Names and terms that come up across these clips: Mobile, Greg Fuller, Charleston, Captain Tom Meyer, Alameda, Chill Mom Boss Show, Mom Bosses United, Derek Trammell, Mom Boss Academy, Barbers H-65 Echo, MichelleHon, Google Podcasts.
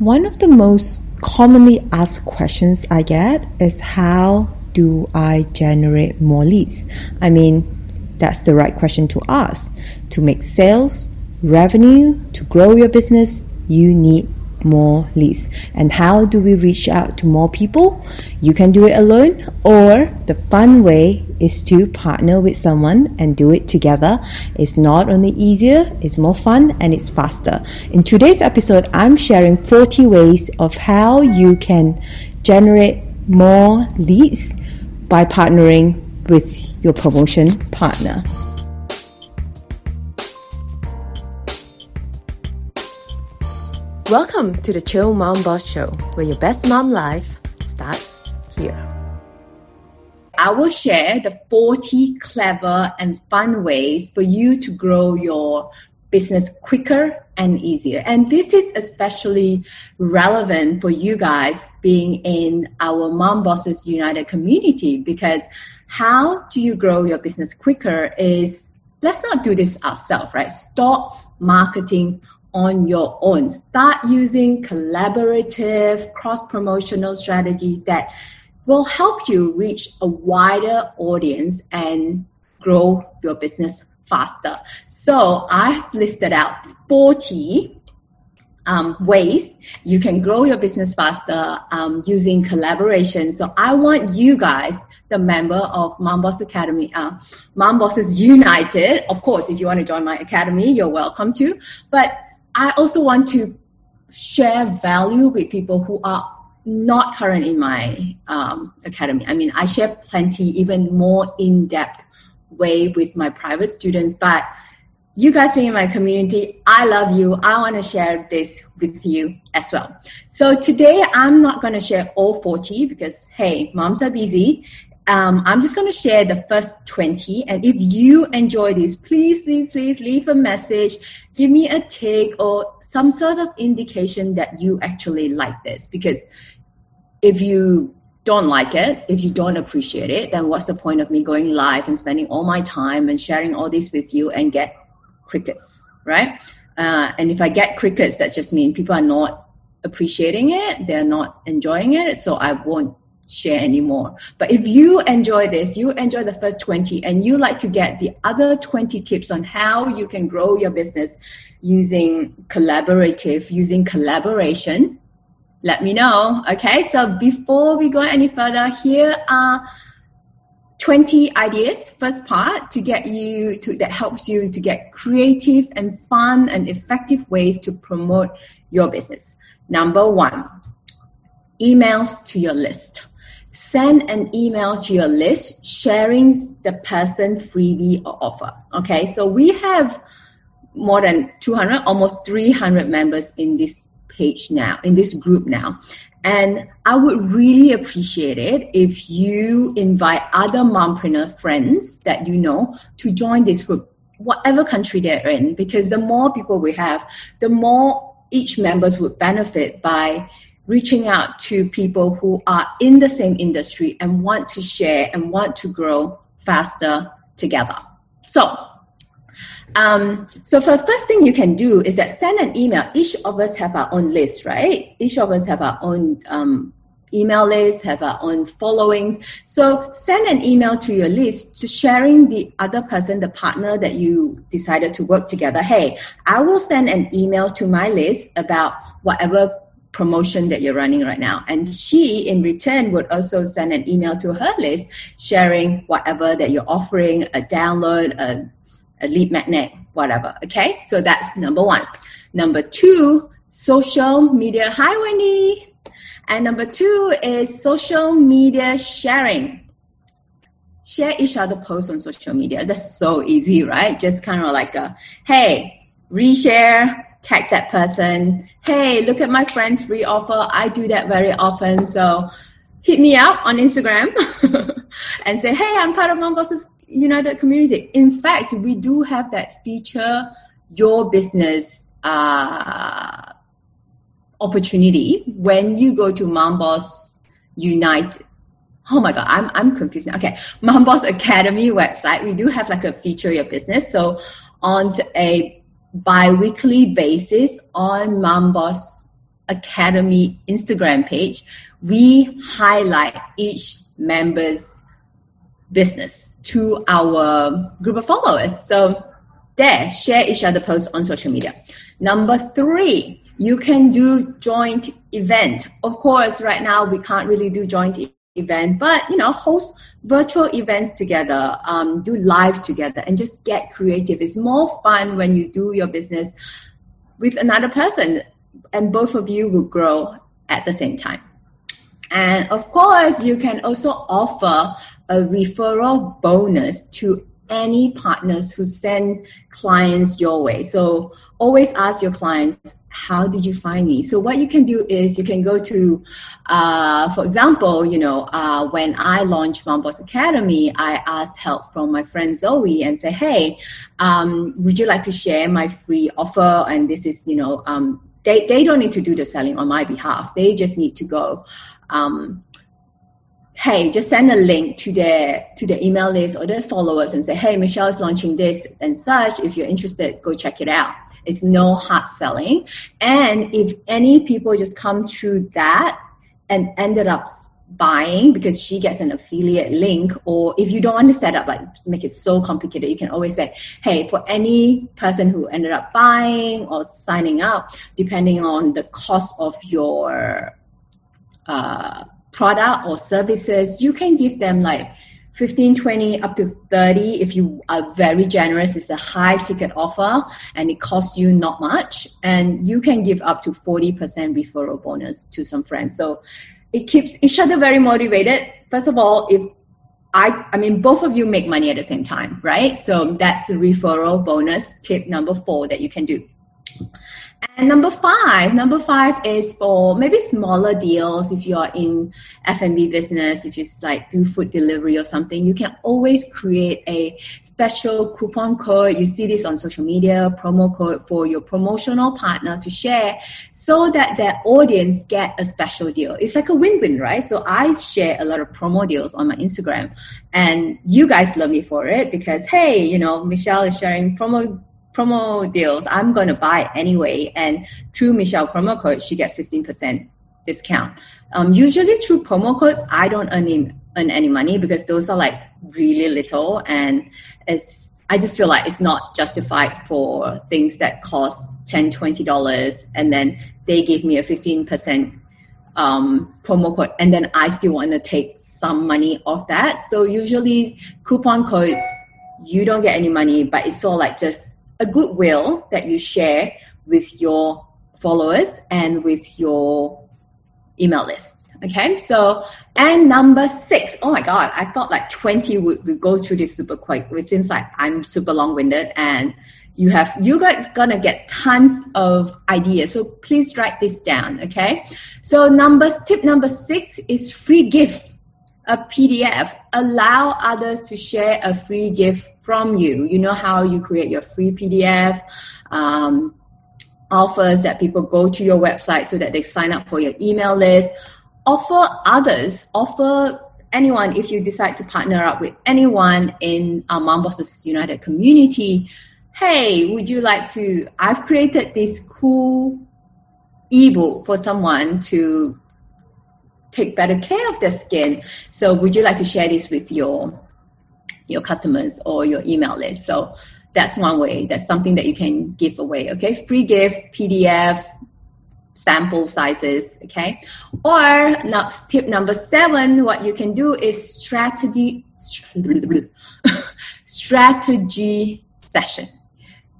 One of the most commonly asked questions I get is, how do I generate more leads? I mean, that's the right question to ask. To make sales, revenue, to grow your business, you need more leads. And how do we reach out to more people? You can do it alone, or the fun way is to partner with someone and do it together. It's not only easier, it's more fun, and it's faster. In today's episode, I'm sharing 40 ways of how you can generate more leads by partnering with your promotion partner. Welcome to the Chill Mom Boss Show, where your best mom life starts here. I will share the 40 clever and fun ways for you to grow your business quicker and easier. And this is especially relevant for you guys being in our Mom Bosses United community, because how do you grow your business quicker is, let's not do this ourselves, right? Stop marketing on your own. Start using collaborative, cross-promotional strategies that will help you reach a wider audience and grow your business faster. So I've listed out 40 ways you can grow your business faster using collaboration. So I want you guys, the member of Mom Boss Academy, Mom Bosses United, of course, if you want to join my academy, you're welcome to. But I also want to share value with people who are not current in my academy. I mean, I share plenty, even more in-depth way with my private students, but you guys being in my community, I love you. I want to share this with you as well. So today, I'm not going to share all 40 because, hey, moms are busy. I'm just going to share the first 20. And if you enjoy this, please leave a message. Give me a take or some sort of indication that you actually like this. Because if you don't like it, if you don't appreciate it, then what's the point of me going live and spending all my time and sharing all this with you and get crickets, right? And if I get crickets, that just means people are not appreciating it. They're not enjoying it. So I won't share anymore. But if you enjoy this, you enjoy the first 20, and you like to get the other 20 tips on how you can grow your business using collaboration, let me know. Okay, so before we go any further, here are 20 ideas, first part, to get you to, that helps you to get creative and fun and effective ways to promote your business. Number one, emails to your list. Send an email to your list sharing the person, freebie or offer. Okay, so we have more than 200, almost 300 members in this page now, in this group now. And I would really appreciate it if you invite other mompreneur friends that you know to join this group, whatever country they're in, because the more people we have, the more each members would benefit by reaching out to people who are in the same industry and want to share and want to grow faster together. So for the first thing you can do is that send an email. Each of us have our own list, right? Each of us have our own email list, have our own followings. So send an email to your list to sharing the other person, the partner that you decided to work together. Hey, I will send an email to my list about whatever promotion that you're running right now. And she, in return, would also send an email to her list sharing whatever that you're offering, a download, a lead magnet, whatever. Okay, so that's number one. Number two, social media. Hi, Wendy. And number two is social media sharing. Share each other posts on social media. That's so easy, right? Just kind of like a, hey, reshare, tag that person. Hey, look at my friend's free offer. I do that very often. So hit me up on Instagram and say, hey, I'm part of Mom Bosses United community. In fact, we do have that feature, your business opportunity, when you go to Mom Boss United. Oh my God, I'm confused now. Okay, Mom Boss Academy website. We do have like a feature your business. So on a bi-weekly basis on Mom Boss Academy Instagram page, we highlight each member's business to our group of followers. So there, share each other posts on social media. Number 3, you can do joint event. Of course, right now we can't really do joint event, but host virtual events together, do live together, and just get creative. It's more fun when you do your business with another person, and both of you will grow at the same time. And of course, you can also offer a referral bonus to any partners who send clients your way. So always ask your clients, how did you find me? So what you can do is you can go to, for example, when I launched Mom Boss Academy, I asked help from my friend Zoe and say, hey, would you like to share my free offer? And this is, they don't need to do the selling on my behalf. They just need to go, hey, just send a link to their email list or their followers and say, hey, Michelle is launching this and such. If you're interested, go check it out. It's no hard selling. And if any people just come through that and ended up buying because she gets an affiliate link, or if you don't want to set up, like make it so complicated, you can always say, hey, for any person who ended up buying or signing up, depending on the cost of your product or services, you can give them like 15, 20, up to 30. If you are very generous, it's a high ticket offer and it costs you not much. And you can give up to 40% referral bonus to some friends. So it keeps each other very motivated. First of all, if I mean, both of you make money at the same time, right? So that's the referral bonus tip number 4 that you can do. And number five is for maybe smaller deals. If you're in F&B business, if you like do food delivery or something, you can always create a special coupon code. You see this on social media, promo code for your promotional partner to share so that their audience get a special deal. It's like a win-win, right? So I share a lot of promo deals on my Instagram and you guys love me for it because, hey, Michelle is sharing promo deals, I'm going to buy anyway. And through Michelle promo code, she gets 15% discount. Usually through promo codes, I don't earn any money because those are like really little. And I just feel like it's not justified for things that cost $10, $20. And then they give me a 15% promo code. And then I still want to take some money off that. So usually coupon codes, you don't get any money, but it's all like just a goodwill that you share with your followers and with your email list. Okay, so, and number 6, oh my God, I thought like 20 would go through this super quick. It seems like I'm super long-winded and you guys gonna get tons of ideas. So please write this down, okay? So tip number 6 is free gift, a PDF. Allow others to share a free gift from you. You know how you create your free PDF, offers that people go to your website so that they sign up for your email list. Offer anyone, if you decide to partner up with anyone in our Mom Bosses United community, hey, would you like to, I've created this cool ebook for someone to take better care of their skin. So would you like to share this with your customers or your email list? So that's one way. That's something that you can give away. Okay, free gift, PDF, sample sizes. Okay, or tip number 7, what you can do is strategy session.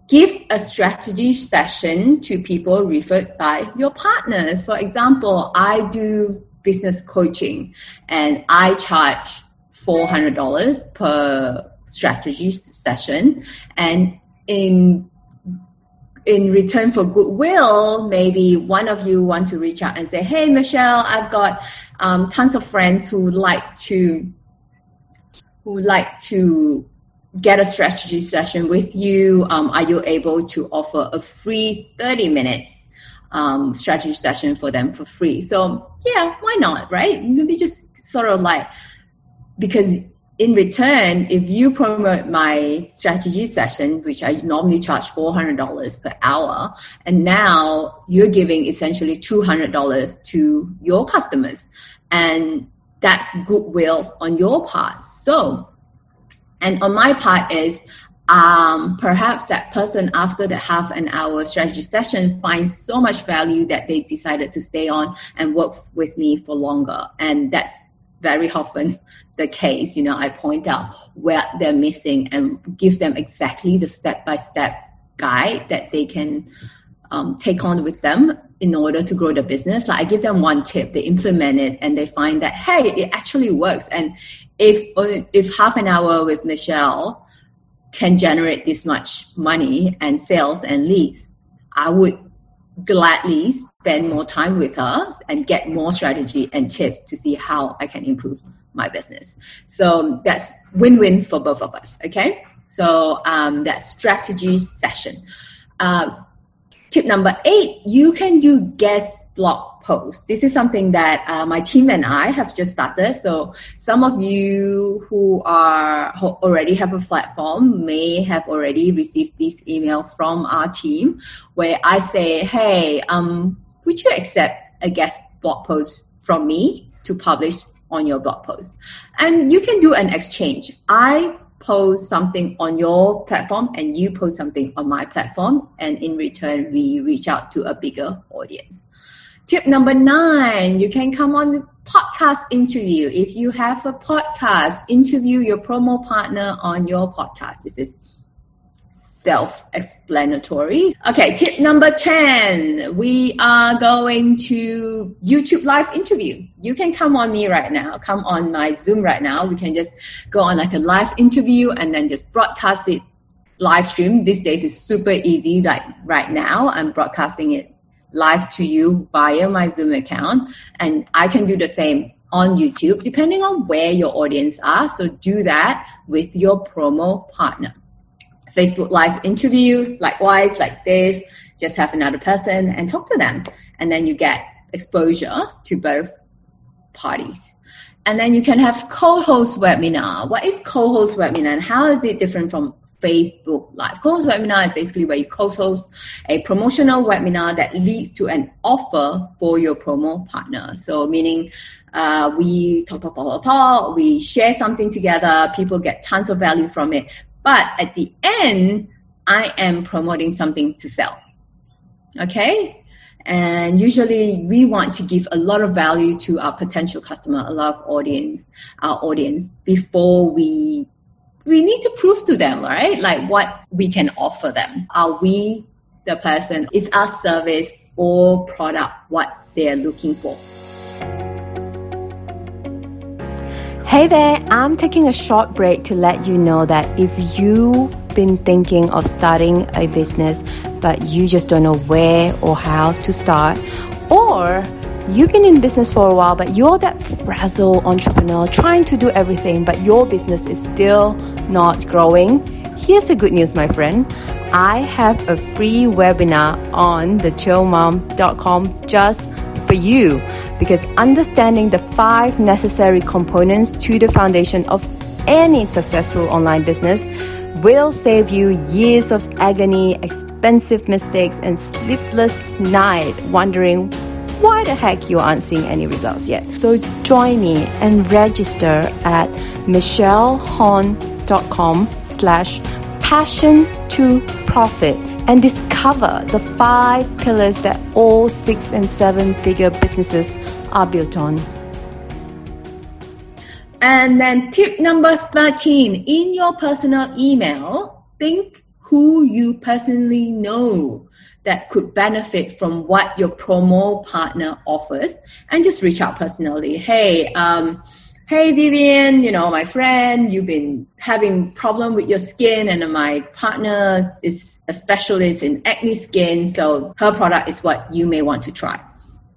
Give a strategy session to people referred by your partners. For example, I do business coaching and I charge $400 per strategy session, and in return for goodwill, maybe one of you want to reach out and say, hey Michelle, I've got tons of friends who like to get a strategy session with you. Are you able to offer a free 30 minutes strategy session for them for free? So yeah, why not, right? Maybe just sort of like, because in return, if you promote my strategy session, which I normally charge $400 per hour, and now you're giving essentially $200 to your customers, and that's goodwill on your part. So, and on my part is, perhaps that person after the half an hour strategy session finds so much value that they decided to stay on and work with me for longer. And that's very often the case. You know, I point out where they're missing and give them exactly the step-by-step guide that they can take on with them in order to grow the business. Like I give them one tip, they implement it, and they find that, hey, it actually works. And if half an hour with Michelle can generate this much money and sales and leads, I would gladly spend more time with her and get more strategy and tips to see how I can improve my business. So that's win-win for both of us, okay? So that strategy session. Tip number 8, you can do guest blog posts. This is something that my team and I have just started. So some of you who already have a platform may have already received this email from our team where I say, hey, would you accept a guest blog post from me to publish on your blog post? And you can do an exchange. I post something on your platform and you post something on my platform, and in return we reach out to a bigger audience. Tip number 9, you can come on podcast interview. If you have a podcast, interview your promo partner on your podcast. This is self-explanatory. Okay, tip number 10, we are going to YouTube live interview. You can come on me right now, come on my Zoom right now. We can just go on like a live interview and then just broadcast it live stream. These days is super easy. Like right now, I'm broadcasting it live to you via my Zoom account, and I can do the same on YouTube depending on where your audience are. So do that with your promo partner. Facebook live interview, likewise, like this, just have another person and talk to them. And then you get exposure to both parties. And then you can have co-host webinar. What is co-host webinar and how is it different from Facebook live? Co-host webinar is basically where you co-host a promotional webinar that leads to an offer for your promo partner. So meaning we talk, we share something together, people get tons of value from it. But at the end, I am promoting something to sell, okay? And usually we want to give a lot of value to our potential customer, a lot of audience, our audience, before we need to prove to them, right? Like what we can offer them. Are we the person? Is our service or product what they're looking for? Hey there, I'm taking a short break to let you know that if you've been thinking of starting a business, but you just don't know where or how to start, or you've been in business for a while, but you're that frazzled entrepreneur trying to do everything, but your business is still not growing, here's the good news, my friend. I have a free webinar on thechillmom.com just for you. Because understanding the 5 necessary components to the foundation of any successful online business will save you years of agony, expensive mistakes, and sleepless night wondering why the heck you aren't seeing any results yet. So join me and register at michellehon.com/passion-to-profit. And discover the 5 pillars that all 6- and 7-figure businesses are built on. And then tip number 13, in your personal email, think who you personally know that could benefit from what your promo partner offers and just reach out personally. Hey, Vivian, you know, my friend, you've been having problem with your skin, and my partner is a specialist in acne skin, so her product is what you may want to try.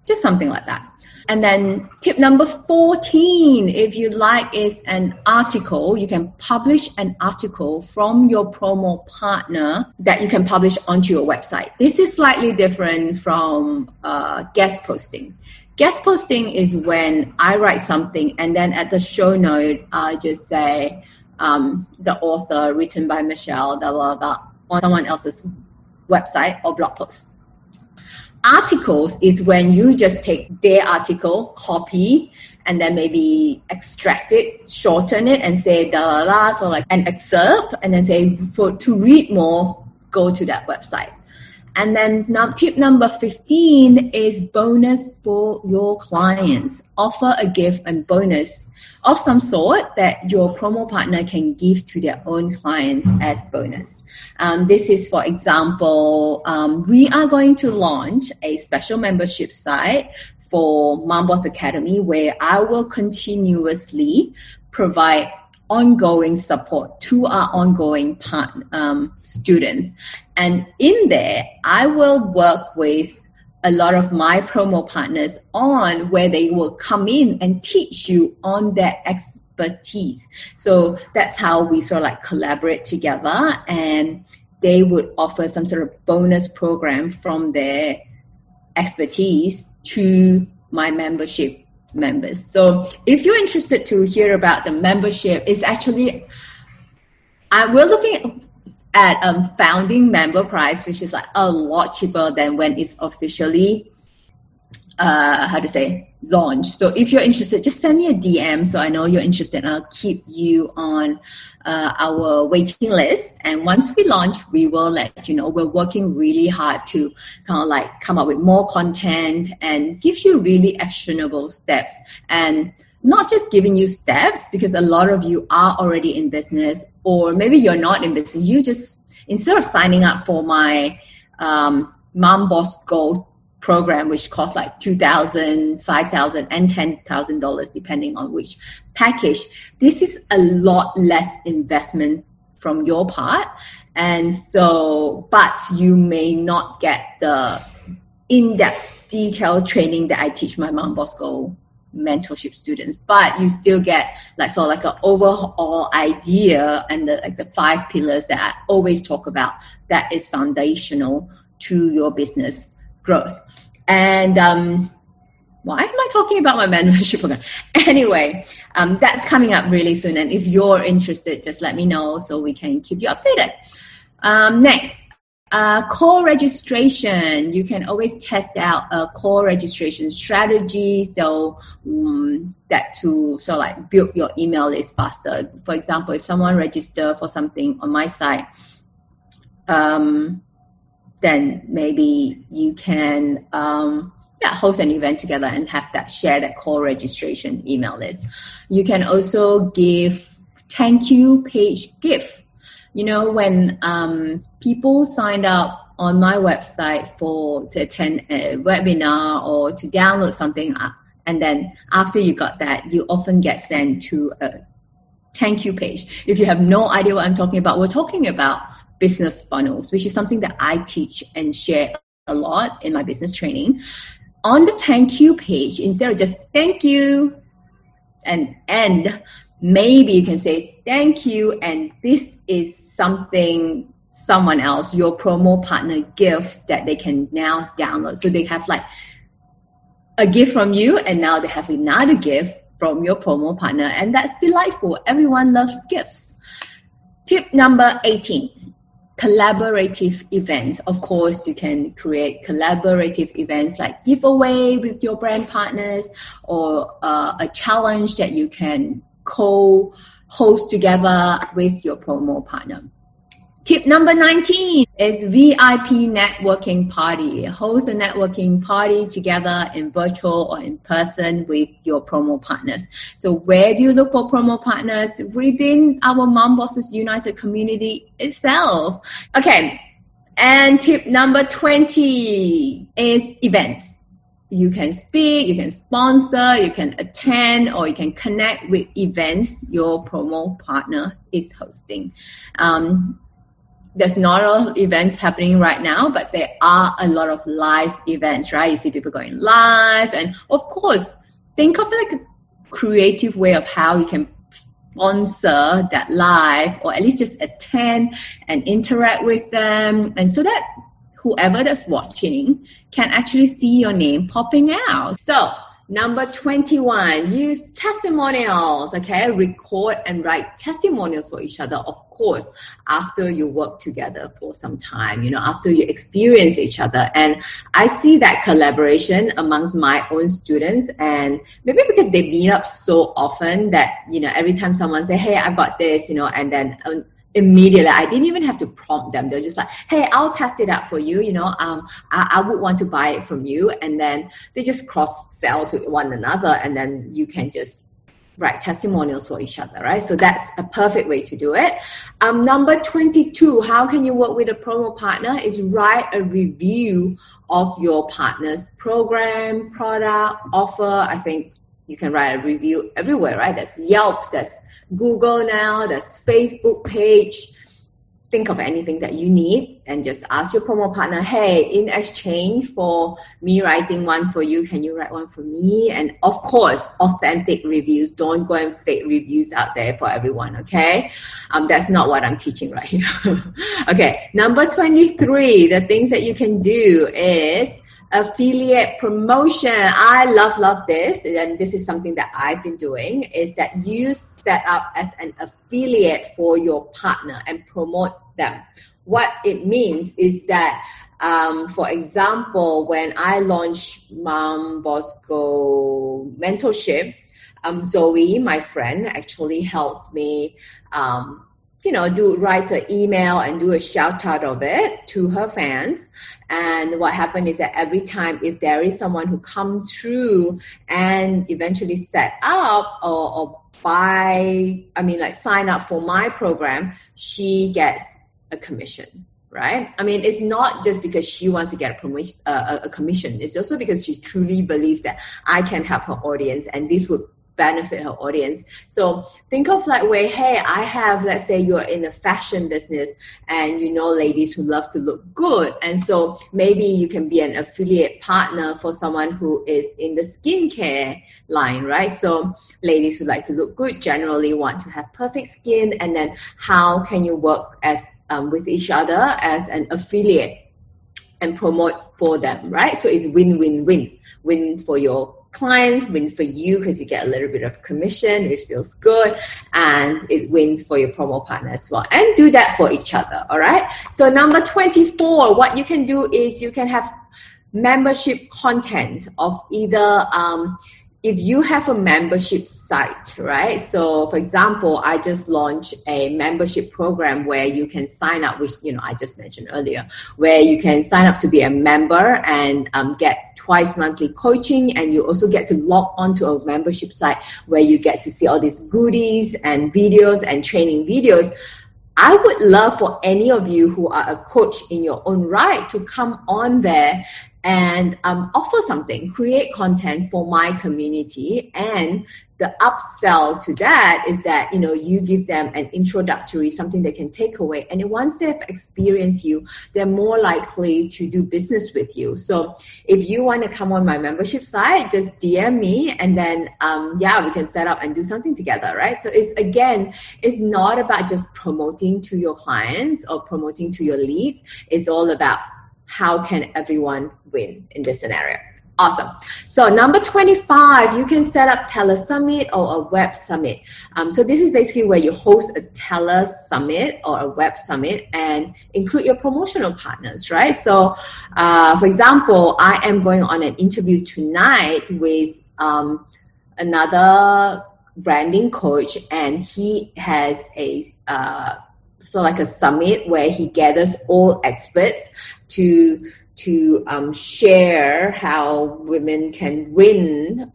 Just something like that. And then tip number 14, if you like, is an article. You can publish an article from your promo partner that you can publish onto your website. This is slightly different from guest posting. Guest posting is when I write something and then at the show note, I just say the author, written by Michelle, blah, blah, blah, on someone else's website or blog post. Articles is when you just take their article, copy, and then maybe extract it, shorten it, and say da la la, so like an excerpt, and then say to read more, go to that website. And then now tip number 15 is bonus for your clients. Offer a gift and bonus of some sort that your promo partner can give to their own clients as bonus. This is, for example, we are going to launch a special membership site for Mom Boss Academy where I will continuously provide ongoing support to our ongoing students. And in there, I will work with a lot of my promo partners on where they will come in and teach you on their expertise. So that's how we sort of like collaborate together, and they would offer some sort of bonus program from their expertise to my membership members. So if you're interested to hear about the membership, it's actually, we're looking at founding member price, which is like a lot cheaper than when it's officially, launched. So if you're interested, just send me a DM so I know you're interested, and I'll keep you on our waiting list. And once we launch, we will let you know. We're working really hard to kind of like come up with more content and give you really actionable steps, and not just giving you steps, because a lot of you are already in business, or maybe you're not in business. You just, instead of signing up for my Mom Boss Goal program, which costs like $2,000, $5,000, and $10,000, depending on which package, this is a lot less investment from your part. And so, but you may not get the in-depth detailed training that I teach my Mom Boss Go mentorship students, but you still get like sort of like an overall idea and the 5 pillars that I always talk about that is foundational to your business growth. And why am I talking about my membership program? Anyway, that's coming up really soon. And if you're interested, just let me know so we can keep you updated. Next, co-registration. You can always test out a co-registration strategy that to sort of like build your email list faster. For example, if someone registered for something on my site, then maybe you can host an event together and have that share that call registration email list. You can also give thank you page gift. You know, when people signed up on my website to attend a webinar or to download something, and then after you got that, you often get sent to a thank you page. If you have no idea what I'm talking about, we're talking about business funnels, which is something that I teach and share a lot in my business training. On the thank you page, instead of just thank you and end, maybe you can say thank you, and this is something someone else, your promo partner, gifts that they can now download. So they have like a gift from you, and now they have another gift from your promo partner, and that's delightful. Everyone loves gifts. Tip number 18. Collaborative events. Of course, you can create collaborative events like giveaway with your brand partners, or a challenge that you can co-host together with your promo partner. Tip number 19 is VIP networking party. Host a networking party together in virtual or in person with your promo partners. So where do you look for promo partners? Within our Mom Bosses United community itself. Okay, and tip number 20 is events. You can speak, you can sponsor, you can attend, or you can connect with events your promo partner is hosting. There's not a lot of events happening right now, but there are a lot of live events, right? You see people going live, and of course, think of like a creative way of how you can sponsor that live, or at least just attend and interact with them, and so that whoever that's watching can actually see your name popping out. So number 21, use testimonials. Okay, record and write testimonials for each other, of course, after you work together for some time, you know, after you experience each other. And I see that collaboration amongst my own students, and maybe because they meet up so often that, you know, every time someone say, hey, I've got this, you know, and then immediately, I didn't even have to prompt them. They're just like, hey, I'll test it out for you. You know, I would want to buy it from you. And then they just cross sell to one another. And then you can just write testimonials for each other, right? So that's a perfect way to do it. Number 22, how can you work with a promo partner is write a review of your partner's program, product, offer. I think you can write a review everywhere, right? That's Yelp, that's Google now, that's Facebook page. Think of anything that you need and just ask your promo partner, hey, in exchange for me writing one for you, can you write one for me? And of course, authentic reviews. Don't go and fake reviews out there for everyone, okay? That's not what I'm teaching right here. Okay, number 23, the things that you can do is affiliate promotion. I love this, and this is something that I've been doing, is that you set up as an affiliate for your partner and promote them. What it means is that, for example, when I launched Mom Boss Go mentorship, Zoe, my friend, actually helped me write an email and do a shout out of it to her fans. And what happened is that every time if there is someone who come through and eventually set up or sign up for my program, she gets a commission, right? I mean, it's not just because she wants to get a commission. It's also because she truly believes that I can help her audience and this would benefit her audience. So think of like way, hey, I have, let's say you're in the fashion business and you know ladies who love to look good. And so maybe you can be an affiliate partner for someone who is in the skincare line, right? So ladies who like to look good generally want to have perfect skin. And then how can you work as with each other as an affiliate and promote for them, right? So it's win-win-win. Win for your clients, win for you because you get a little bit of commission, it feels good, and it wins for your promo partner as well. And do that for each other, all right? So number 24, what you can do is you can have membership content of either, if you have a membership site, right? So for example, I just launched a membership program where you can sign up, which, you know, I just mentioned earlier, where you can sign up to be a member and get twice monthly coaching. And you also get to log onto a membership site where you get to see all these goodies and videos and training videos. I would love for any of you who are a coach in your own right to come on there and offer something, create content for my community. And the upsell to that is that, you know, you give them an introductory, something they can take away. And once they've experienced you, they're more likely to do business with you. So if you want to come on my membership site, just DM me and then, we can set up and do something together, right? So it's, again, it's not about just promoting to your clients or promoting to your leads. It's all about how can everyone win in this scenario? Awesome. So number 25, you can set up Teller Summit or a Web Summit. So this is basically where you host a Teller Summit or a Web Summit and include your promotional partners, right? So, for example, I am going on an interview tonight with another branding coach, and he has a summit where he gathers all experts to share how women can win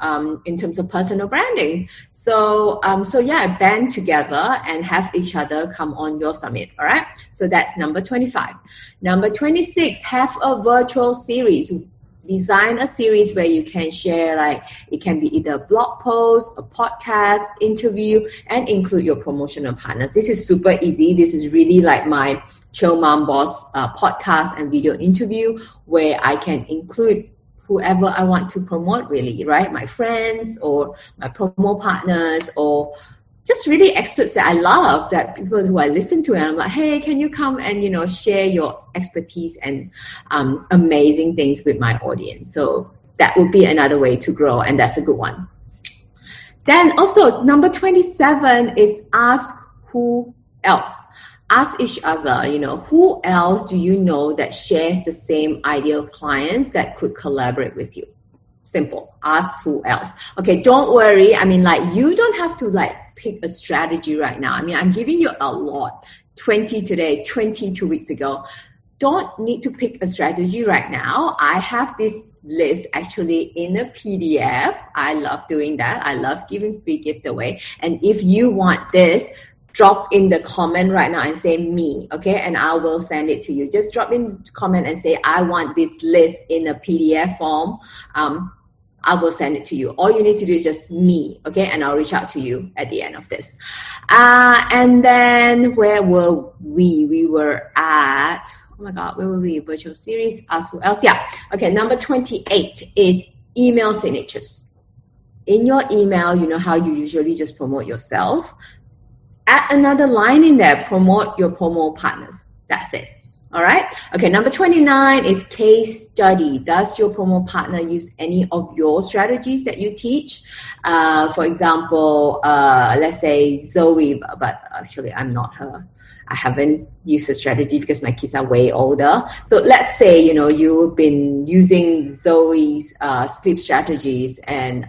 in terms of personal branding. So band together and have each other come on your summit, all right? So that's number 25. Number 26, have a virtual series. Design a series where you can share, like it can be either a blog post, a podcast, interview, and include your promotional partners. This is super easy. This is really like my Chill Mom Boss podcast and video interview where I can include whoever I want to promote, really, right? My friends or my promo partners, or just really experts that I love, that people who I listen to, and I'm like, hey, can you come and, you know, share your expertise and amazing things with my audience? So that would be another way to grow, and that's a good one. Then also, number 27 is ask who else. Ask each other, you know, who else do you know that shares the same ideal clients that could collaborate with you? Simple. Ask who else. Okay, don't worry. I mean, like, you don't have to, like, pick a strategy right now. I mean, I'm giving you a lot. 20 today, 20 2 weeks ago. Don't need to pick a strategy right now. I have this list actually in a PDF. I love doing that. I love giving free gift away. And if you want this, drop in the comment right now and say me, okay? And I will send it to you. Just drop in the comment and say, I want this list in a PDF form. I will send it to you. All you need to do is just me, okay? And I'll reach out to you at the end of this. And then where were we? We were at... oh my God, where were we? Virtual series, ask who else. Yeah. Okay, number 28 is email signatures. In your email, you know how you usually just promote yourself. Add another line in there, promote your promo partners. That's it. All right? Okay, number 29 is case study. Does your promo partner use any of your strategies that you teach? For example, let's say Zoe, but actually I'm not her. I haven't used a strategy because my kids are way older. So let's say, you know, you've been using Zoe's sleep strategies and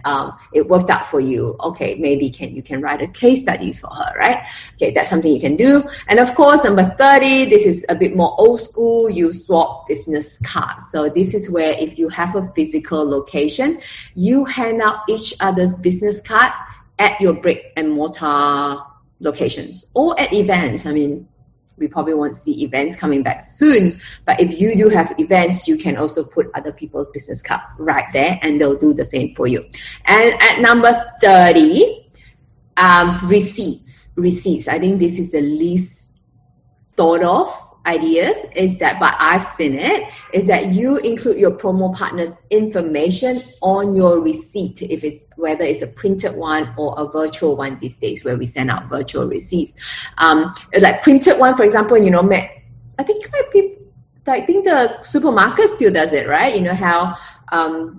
it worked out for you. Okay, maybe you can write a case study for her, right? Okay, that's something you can do. And of course, number 30, this is a bit more old school. You swap business cards. So this is where if you have a physical location, you hand out each other's business card at your brick and mortar locations or at events. I mean, we probably won't see events coming back soon, but if you do have events, you can also put other people's business card right there and they'll do the same for you. And at number 30, receipts. I think this is the least thought of ideas, is that, but I've seen it, is that you include your promo partner's information on your receipt, if it's, whether it's a printed one or a virtual one these days where we send out virtual receipts. Like printed one, for example, you know, I think the supermarket still does it, right? You know how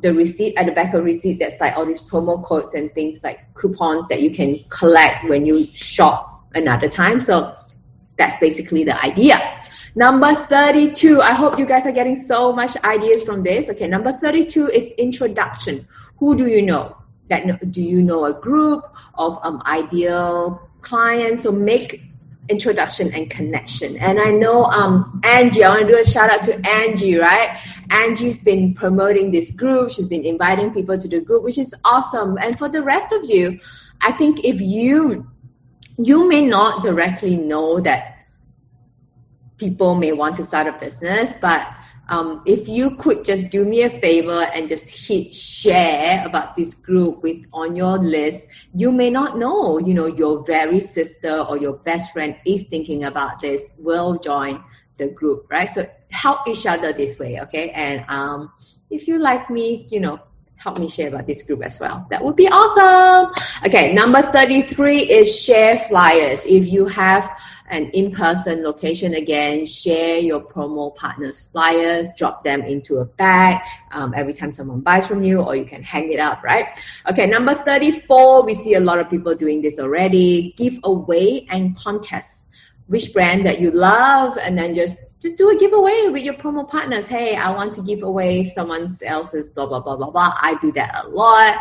the receipt, at the back of receipt, that's like all these promo codes and things like coupons that you can collect when you shop another time. So that's basically the idea. Number 32, I hope you guys are getting so much ideas from this. Okay, number 32 is introduction. Who do you know? Do you know a group of ideal clients? So make introduction and connection. And I know Angie, I want to do a shout out to Angie, right? Angie's been promoting this group. She's been inviting people to the group, which is awesome. And for the rest of you, I think if you may not directly know that people may want to start a business, but if you could just do me a favor and just hit share about this group on your list, you may not know, you know, your very sister or your best friend is thinking about this, will join the group, right? So help each other this way, okay? And if you like me, you know, help me share about this group as well. That would be awesome. Okay, number 33 is share flyers. If you have an in-person location again, share your promo partner's flyers, drop them into a bag every time someone buys from you, or you can hang it up, right? Okay, number 34, we see a lot of people doing this already. Give away and contest. Which brand that you love, and then just do a giveaway with your promo partners. Hey, I want to give away someone else's blah, blah, blah, blah, blah. I do that a lot.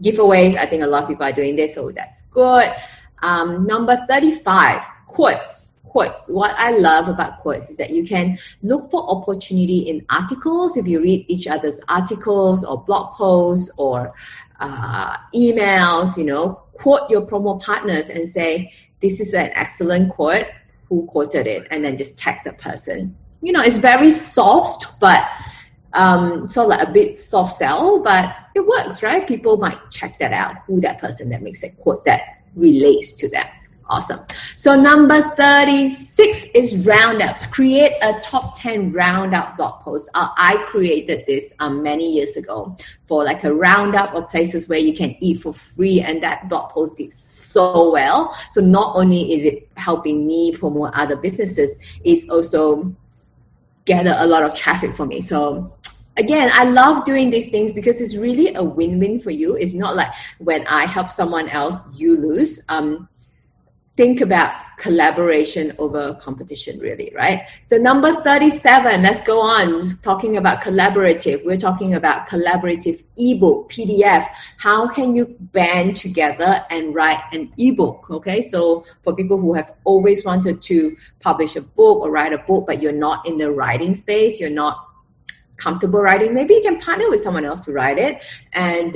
Giveaways, I think a lot of people are doing this, so that's good. Number 35, quotes. What I love about quotes is that you can look for opportunity in articles. If you read each other's articles or blog posts or emails, you know, quote your promo partners and say, this is an excellent quote. Who quoted it, and then just tag the person. You know, it's very soft, but sort of like a bit soft sell, but it works, right? People might check that out, who that person that makes a quote that relates to them. Awesome. So number 36 is roundups. Create a top 10 roundup blog post. I created this many years ago for like a roundup of places where you can eat for free, and that blog post did so well. So not only is it helping me promote other businesses, it's also gather a lot of traffic for me. So again, I love doing these things because it's really a win-win for you. It's not like when I help someone else, you lose. Think about collaboration over competition, really, right? So number 37, let's go on talking about collaborative. We're talking about collaborative ebook, PDF. How can you band together and write an ebook? Okay, so for people who have always wanted to publish a book or write a book, but you're not in the writing space, you're not comfortable writing, maybe you can partner with someone else to write it, and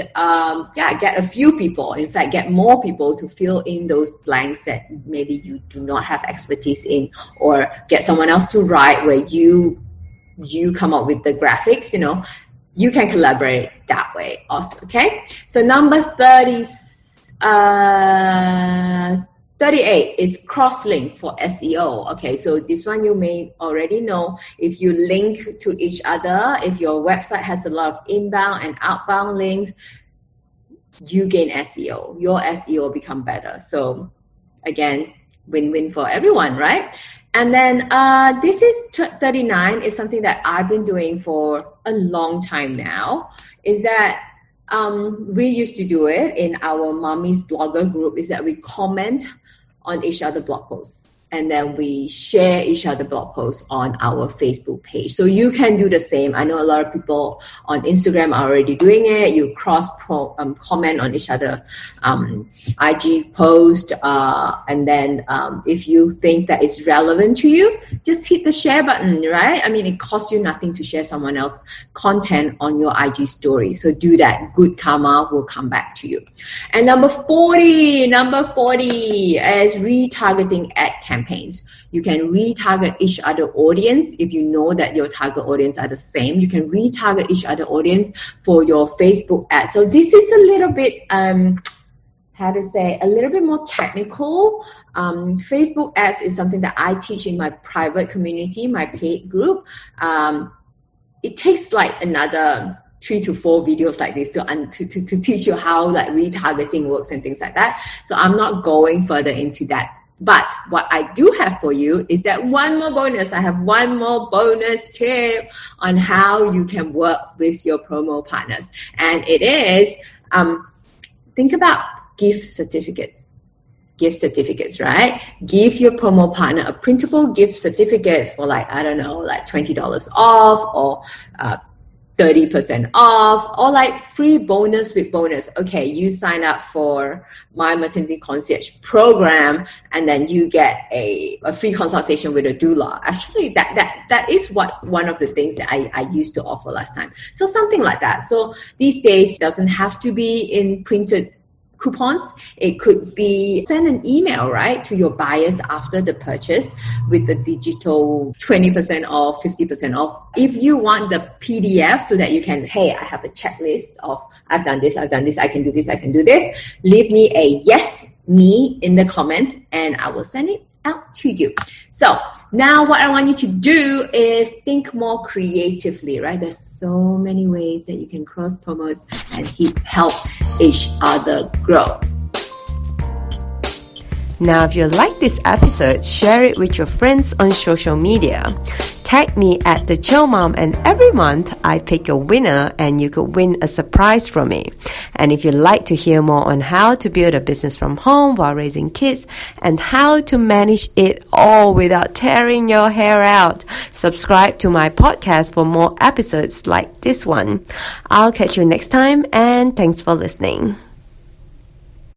get a few people, in fact get more people to fill in those blanks that maybe you do not have expertise in, or get someone else to write where you come up with the graphics. You know, you can collaborate that way also. Okay, so number 38 is cross-link for SEO. Okay, so this one you may already know. If you link to each other, if your website has a lot of inbound and outbound links, you gain SEO. Your SEO will become better. So again, win-win for everyone, right? And then this is 39 is something that I've been doing for a long time now, is that we used to do it in our mommy's blogger group, is that we comment on each other's blog posts, and then we share each other's blog posts on our Facebook page. So you can do the same. I know a lot of people on Instagram are already doing it. You comment on each other's IG post, and then if you think that it's relevant to you, just hit the share button, right? I mean, it costs you nothing to share someone else's content on your IG story. So do that. Good karma will come back to you. And number 40 is retargeting ad campaigns. You can retarget each other audience. If you know that your target audience are the same, you can retarget each other audience for your Facebook ads. So this is a little bit, a little bit more technical. Facebook ads is something that I teach in my private community, my paid group. It takes like another 3 to 4 videos like this to teach you how like retargeting works and things like that. So I'm not going further into that. But what I do have for you is that one more bonus. I have one more bonus tip on how you can work with your promo partners. And it is, think about gift certificates. Gift certificates, right? Give your promo partner a printable gift certificate for like, I don't know, like $20 off, or 30% off, or like free bonus with bonus. Okay, you sign up for my maternity concierge program, and then you get a free consultation with a doula. Actually, that is what one of the things that I used to offer last time. So something like that. So these days, it doesn't have to be in printed coupons. It could be send an email, right, to your buyers after the purchase with the digital 20% off, 50% off. If you want the PDF so that you can, hey, I have a checklist of I've done this, I can do this, leave me a yes me in the comment and I will send it out to you. So now what I want you to do is think more creatively, right? There's so many ways that you can cross promote and help each other grow. Now, if you like this episode, share it with your friends on social media. Tag me at The Chill Mom, and every month I pick a winner and you could win a surprise from me. And if you'd like to hear more on how to build a business from home while raising kids and how to manage it all without tearing your hair out, subscribe to my podcast for more episodes like this one. I'll catch you next time, and thanks for listening.